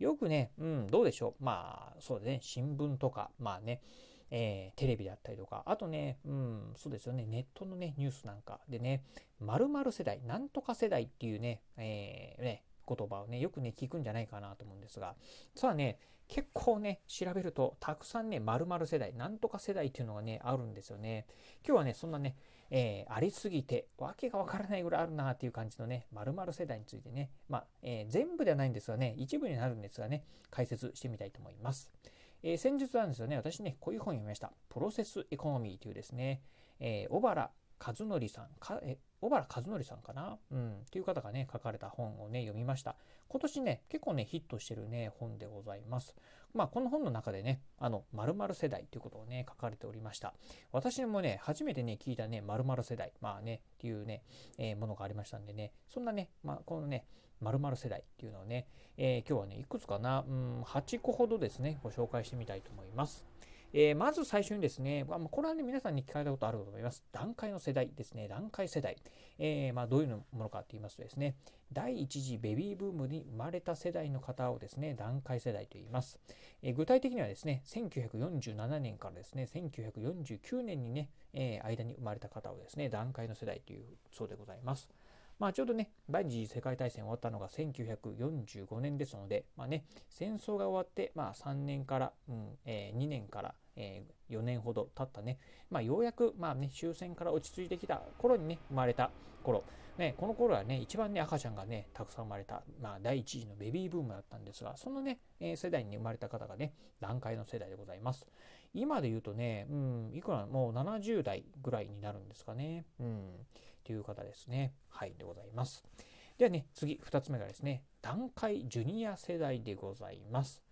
よくね、どうでしょう。まあ、そうですね、新聞とか、まあね、テレビだったりとか、あとね、そうですよね、ネットのね、ニュースなんかでね、〇〇世代、なんとか世代っていうね、言葉をね、よくね、聞くんじゃないかなと思うんですが、実はね、結構ね、調べると、たくさんね、〇〇世代、なんとか世代っていうのがね、あるんですよね。今日はね、そんなね、ありすぎて、わけがわからないぐらいあるなっていう感じのね、〇〇世代についてね、まあ、全部ではないんですがね、一部になるんですがね、解説してみたいと思います。先日なんですよね、私ね、こういう本を読みました。プロセスエコノミーというですね、小原和則さんかな、っていう方がね、書かれた本をね、読みました。今年ね、結構ね、ヒットしてるね、本でございます。まあ、この本の中でね、〇〇世代ということをね、書かれておりました。私もね、初めてね、聞いたね、〇〇世代、まあね、っていうね、ものがありましたんでね、そんなね、まあ、このね、〇〇世代っていうのをね、今日はね、いくつかな、8個ほどですね、ご紹介してみたいと思います。まず最初にですね、これはね、皆さんに聞かれたことあると思います。団塊の世代ですね。団塊世代。どういうものかと言いますとですね、第一次ベビーブームに生まれた世代の方をですね、団塊世代と言います。具体的にはですね、1947年からですね、1949年にね、間に生まれた方をですね、団塊の世代というそうでございます。まあ、ちょうどね、第二次世界大戦終わったのが1945年ですので、まあね、戦争が終わって、まあ、3年から、2年から、4年ほど経ったね、まあ、ようやく、まあね、終戦から落ち着いてきた頃にね、生まれた頃、ね、この頃はね、一番ね、赤ちゃんがね、たくさん生まれた、まあ、第一次のベビーブームだったんですが、そのね、世代に生まれた方がね、団塊の世代でございます。今で言うとね、いくらもう70代ぐらいになるんですかね。という方ですね。はい、でございます。ではね、次、2つ目がですね、団塊ジュニア世代でございます。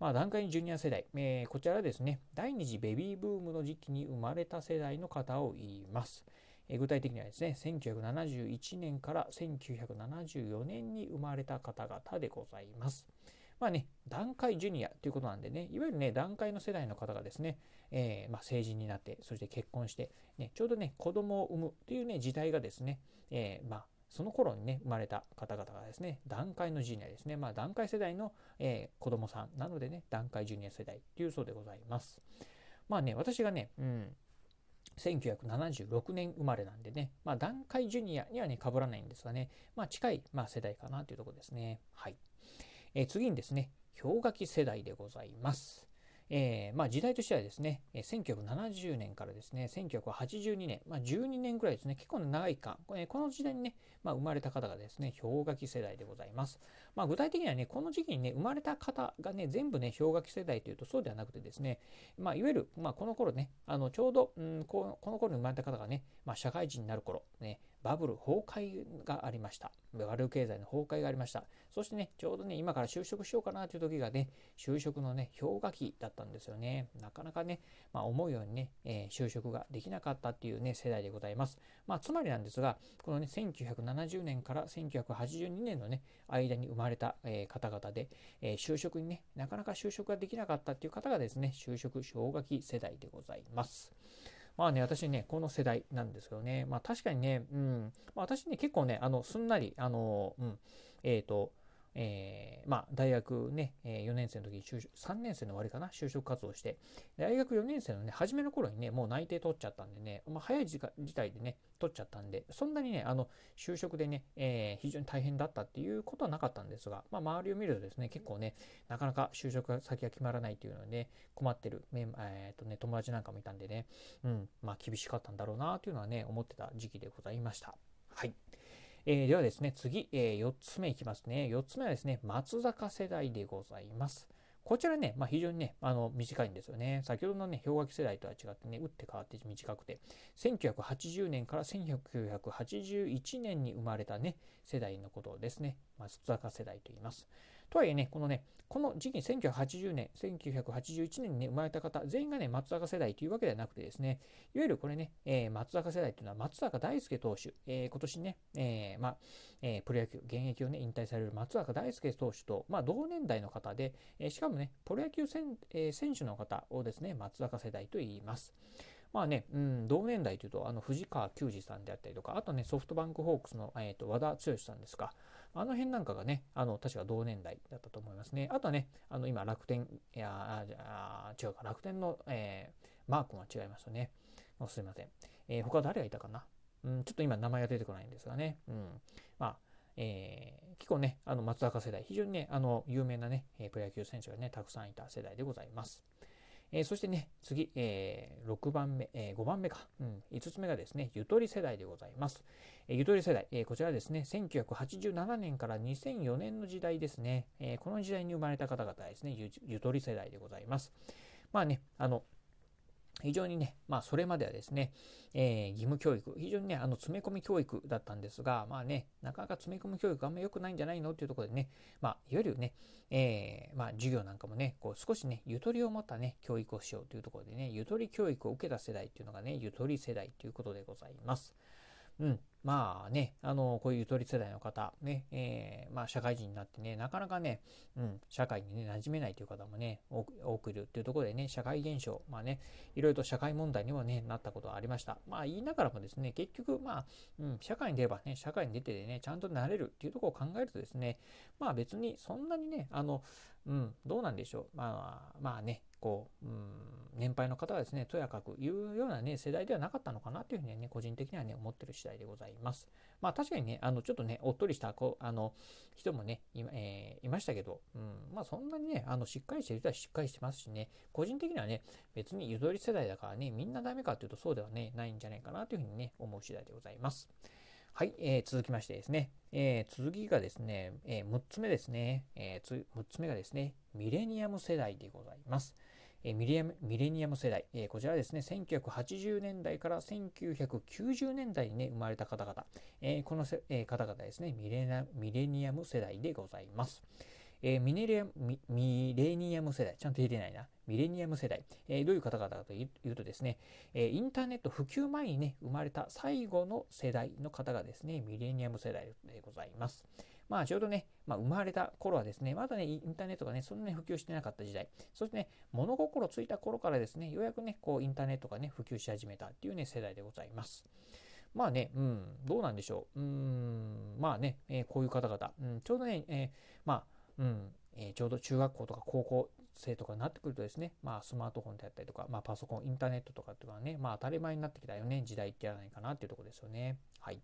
まあ、団塊ジュニア世代、こちらはですね、第二次ベビーブームの時期に生まれた世代の方を言います。具体的にはですね、1971年から1974年に生まれた方々でございます。まあね、団塊ジュニアということなんでね、いわゆるね、団塊の世代の方がですね、成人になって、そして結婚して、ね、ちょうどね、子供を産むというね、時代がですね、その頃にね、生まれた方々がですね、団塊のジュニアですね、まあ、団塊世代の、子供さんなのでね、団塊ジュニア世代というそうでございます。まあね、私がね、1976年生まれなんでね、まあ、団塊ジュニアにはね、かぶらないんですがね、まあ、近い、まあ、世代かなというところですね。はい。次にですね、氷河期世代でございます。時代としてはですね、1970年からですね、1982年、12年ぐらいですね、結構長い間、この時代にね、生まれた方がですね、氷河期世代でございます。まあ、具体的にはね、この時期にね、生まれた方がね、全部ね、氷河期世代というとそうではなくてですね、まあ、いわゆる、まあ、この頃ね、ちょうど、この頃に生まれた方がね、まあ、社会人になる頃、ね、バブル崩壊がありました。バブル経済の崩壊がありました。そしてね、ちょうどね、今から就職しようかなという時がね、就職のね、氷河期だったんですよね。なかなかね、まあ、思うようにね、就職ができなかったっていうね、世代でございます。まあ、つまりなんですが、このね、1970年から1982年のね、間に生まれた、方々で、就職にね、なかなか就職ができなかったっていう方がですね、就職氷河期世代でございます。まあね、私ね、この世代なんですけどね、まあ確かにね、私ね、結構ね、すんなり、大学ね、4年生の時、3年生の終わりかな、就職活動して、大学4年生のね、初めの頃にね、もう内定取っちゃったんでね、まあ、早い時代でね、取っちゃったんで、そんなにね、就職でね、非常に大変だったっていうことはなかったんですが、まあ、周りを見るとですね、結構ね、なかなか就職先が決まらないというので、ね、困ってる、ね、友達なんかもいたんでね、まあ、厳しかったんだろうなというのはね、思ってた時期でございました。はい。ではですね、次、4つ目いきますね。4つ目はですね、松坂世代でございます。こちらね、まあ、非常にね、短いんですよね。先ほどのね、氷河期世代とは違ってね、打って変わって短くて、1980年から1981年に生まれたね、世代のことをですね、松坂世代と言います。とはいえね、この時期1980年、1981年に、生まれた方、全員がね、松坂世代というわけではなくてですね、いわゆるこれね、松坂世代というのは松坂大輔投手、今年ね、プロ野球、現役をね、引退される松坂大輔投手と、同年代の方で、しかもね、プロ野球選手の方をですね、松坂世代と言います。同年代というと、藤川球児さんであったりとか、あとね、ソフトバンクホークスの、和田剛さんですか。あの辺なんかがね、確か同年代だったと思いますね。あとはね、今、楽天の、マー君は違いますよね。すいません。他誰がいたかな、ちょっと今、名前が出てこないんですがね。結構ね、松坂世代、非常にね、有名なね、プロ野球選手がね、たくさんいた世代でございます。そしてね、次、5番目か、5つ目がですね、ゆとり世代でございます。ゆとり世代、こちらはですね、1987年から2004年の時代ですね、この時代に生まれた方々ですね、ゆとり世代でございます。非常にね、それまではですね、義務教育、非常にね、詰め込み教育だったんですが、なかなか詰め込み教育あんま良くないんじゃないのっていうところでね、いわゆるね、授業なんかもね、少しね、ゆとりを持ったね、教育をしようというところでね、ゆとり教育を受けた世代っていうのがね、ゆとり世代ということでございます。こういうゆとり世代の方、ね、社会人になってね、なかなかね、社会にね、馴染めないという方もね、多くいるというところでね、社会現象、いろいろと社会問題にもね、なったことはありました。言いながらもですね、結局、社会に出ればね、社会に出てね、ちゃんとなれるっていうところを考えるとですね、別にそんなにね、どうなんでしょう。年配の方はですね、とやかく言うようなね、世代ではなかったのかなというふうにね、個人的にはね、思ってる次第でございます。確かにね、ちょっとね、おっとりした人もね、いましたけど、そんなにね、しっかりしてる人はしっかりしてますしね、個人的にはね、別にゆとり世代だからね、みんなダメかというとそうではね、ないんじゃないかなというふうにね、思う次第でございます。はい、続きましてですね、次がですね、6つ目ですね、6つ目がですね、ミレニアム世代でございます。ミレニアム世代、こちらはですね、1980年代から1990年代に、ね、生まれた方々、この方々ですね、ミレニアム世代でございます。ミレニアム世代、ちゃんと言えてないな。ミレニアム世代、どういう方々かというとですね、インターネット普及前にね、生まれた最後の世代の方がですね、ミレニアム世代でございます。ちょうどね、生まれた頃はですね、まだね、インターネットがね、そんなに普及してなかった時代、そしてね、物心ついた頃からですね、ようやくね、インターネットがね、普及し始めたっていうね、世代でございます。どうなんでしょう。こういう方々、ちょうどね、ちょうど中学校とか高校生とかになってくるとですね、スマートフォンであったりとか、パソコン、インターネットとかっていうのはね、当たり前になってきたよね、時代ってやらないかなっていうところですよね。はい。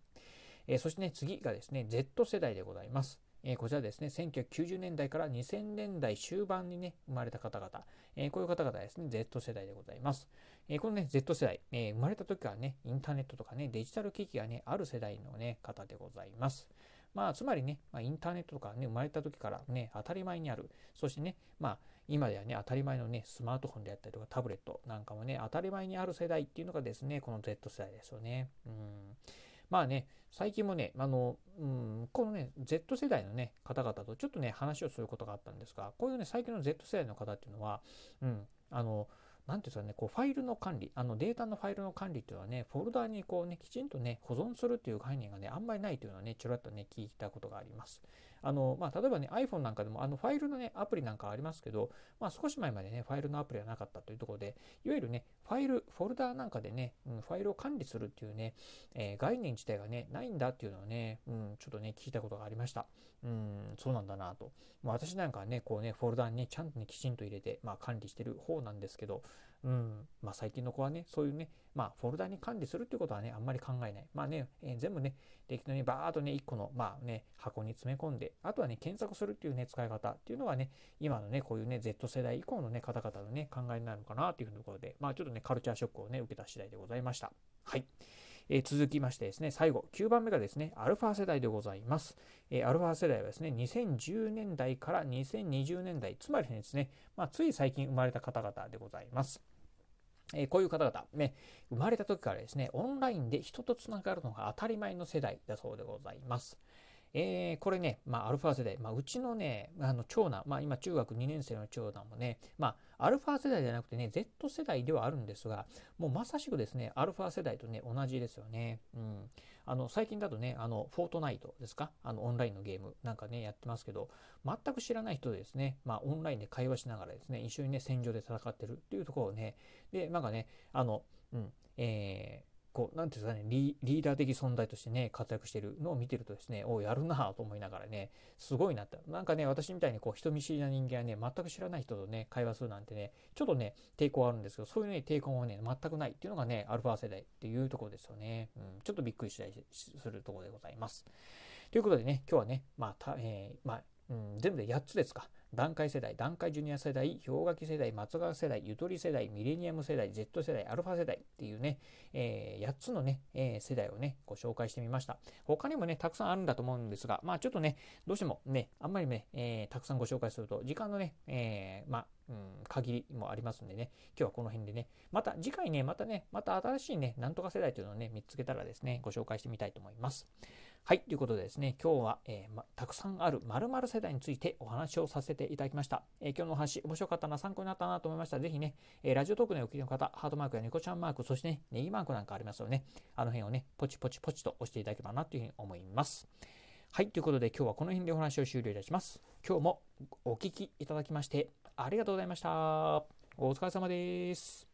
そしてね、次がですね、Z 世代でございます。こちらですね、1990年代から2000年代終盤にね、生まれた方々、こういう方々ですね、Z 世代でございます。このね、Z 世代、生まれた時からね、インターネットとかね、デジタル機器がね、ある世代のね、方でございます。つまりね、インターネットとかね、生まれた時からね、当たり前にある。そしてね、今ではね、当たり前のね、スマートフォンであったりとか、タブレットなんかもね、当たり前にある世代っていうのがですね、この Z 世代ですよね。最近もね、このね、Z 世代のね、方々とちょっとね、話をすることがあったんですが、こういうね、最近の Z 世代の方っていうのは、なんていうんですかね、ファイルの管理、データのファイルの管理っていうのはね、フォルダーにこうね、きちんとね、保存するっていう概念がね、あんまりないというのはね、ちょろっとね、聞いたことがあります。例えばね、iPhone なんかでも、ファイルのね、アプリなんかありますけど、少し前までね、ファイルのアプリはなかったというところで、いわゆるね、フォルダーなんかでね、ファイルを管理するっていうね、概念自体がね、ないんだっていうのはね、ちょっとね、聞いたことがありました。そうなんだなと。私なんかはね、フォルダーにね、ちゃんとね、きちんと入れて、管理してる方なんですけど、最近の子はね、そういうね、フォルダに管理するっていうことはね、あんまり考えない。全部ね、適当にバーっとね、1個の、箱に詰め込んで、あとはね、検索するっていうね、使い方っていうのがね、今のね、こういうね、Z 世代以降のね、方々のね、考えになるのかなというところで、ちょっとね、カルチャーショックをね、受けた次第でございました。はい。続きましてですね、最後、9番目がですね、アルファ世代でございます。アルファ世代はですね、2010年代から2020年代、つまりですね、つい最近生まれた方々でございます。こういう方々、ね、生まれた時からですね、オンラインで人とつながるのが当たり前の世代だそうでございます。これね、アルファ世代、うちのね、長男、今中学2年生の長男もね、アルファ世代じゃなくてね、Z 世代ではあるんですが、もうまさしくですね、アルファ世代とね、同じですよね。うん。最近だとね、フォートナイトですか、オンラインのゲームなんかね、やってますけど、全く知らない人でですね、オンラインで会話しながらですね、一緒にね、戦場で戦ってるっていうところをね、で、なんかね、こう、なんていうんですかね、リーダー的存在としてね、活躍してるのを見てるとですね、やるなぁと思いながらね、すごいなって。なんかね、私みたいにこう、人見知りな人間はね、全く知らない人とね、会話するなんてね、ちょっとね、抵抗あるんですけど、そういうね、抵抗はね、全くないっていうのがね、アルファ世代っていうところですよね。うん、ちょっとびっくりしたりするところでございます。ということでね、今日はね、全部で8つですか。団塊世代、団塊ジュニア世代、氷河期世代、松川世代、ゆとり世代、ミレニアム世代、Z 世代、アルファ世代っていうね、8つのね、世代をね、ご紹介してみました。他にもね、たくさんあるんだと思うんですが、ちょっとね、どうしてもね、あんまりね、たくさんご紹介すると、時間のね、限りもありますんでね、今日はこの辺でね、また次回ね、また新しいね、なんとか世代というのをね、見つけたらですね、ご紹介してみたいと思います。はい、ということでですね、今日は、たくさんある〇〇世代についてお話をさせていただきました。今日のお話、面白かったな、参考になったなと思いましたら、ぜひね、ラジオトークのお聞きの方、ハートマークや猫ちゃんマーク、そしてね、ネギマークなんかありますよね。あの辺をね、ポチポチポチと押していただければなというふうに思います。はい、ということで今日はこの辺でお話を終了いたします。今日もお聞きいただきましてありがとうございました。お疲れ様です。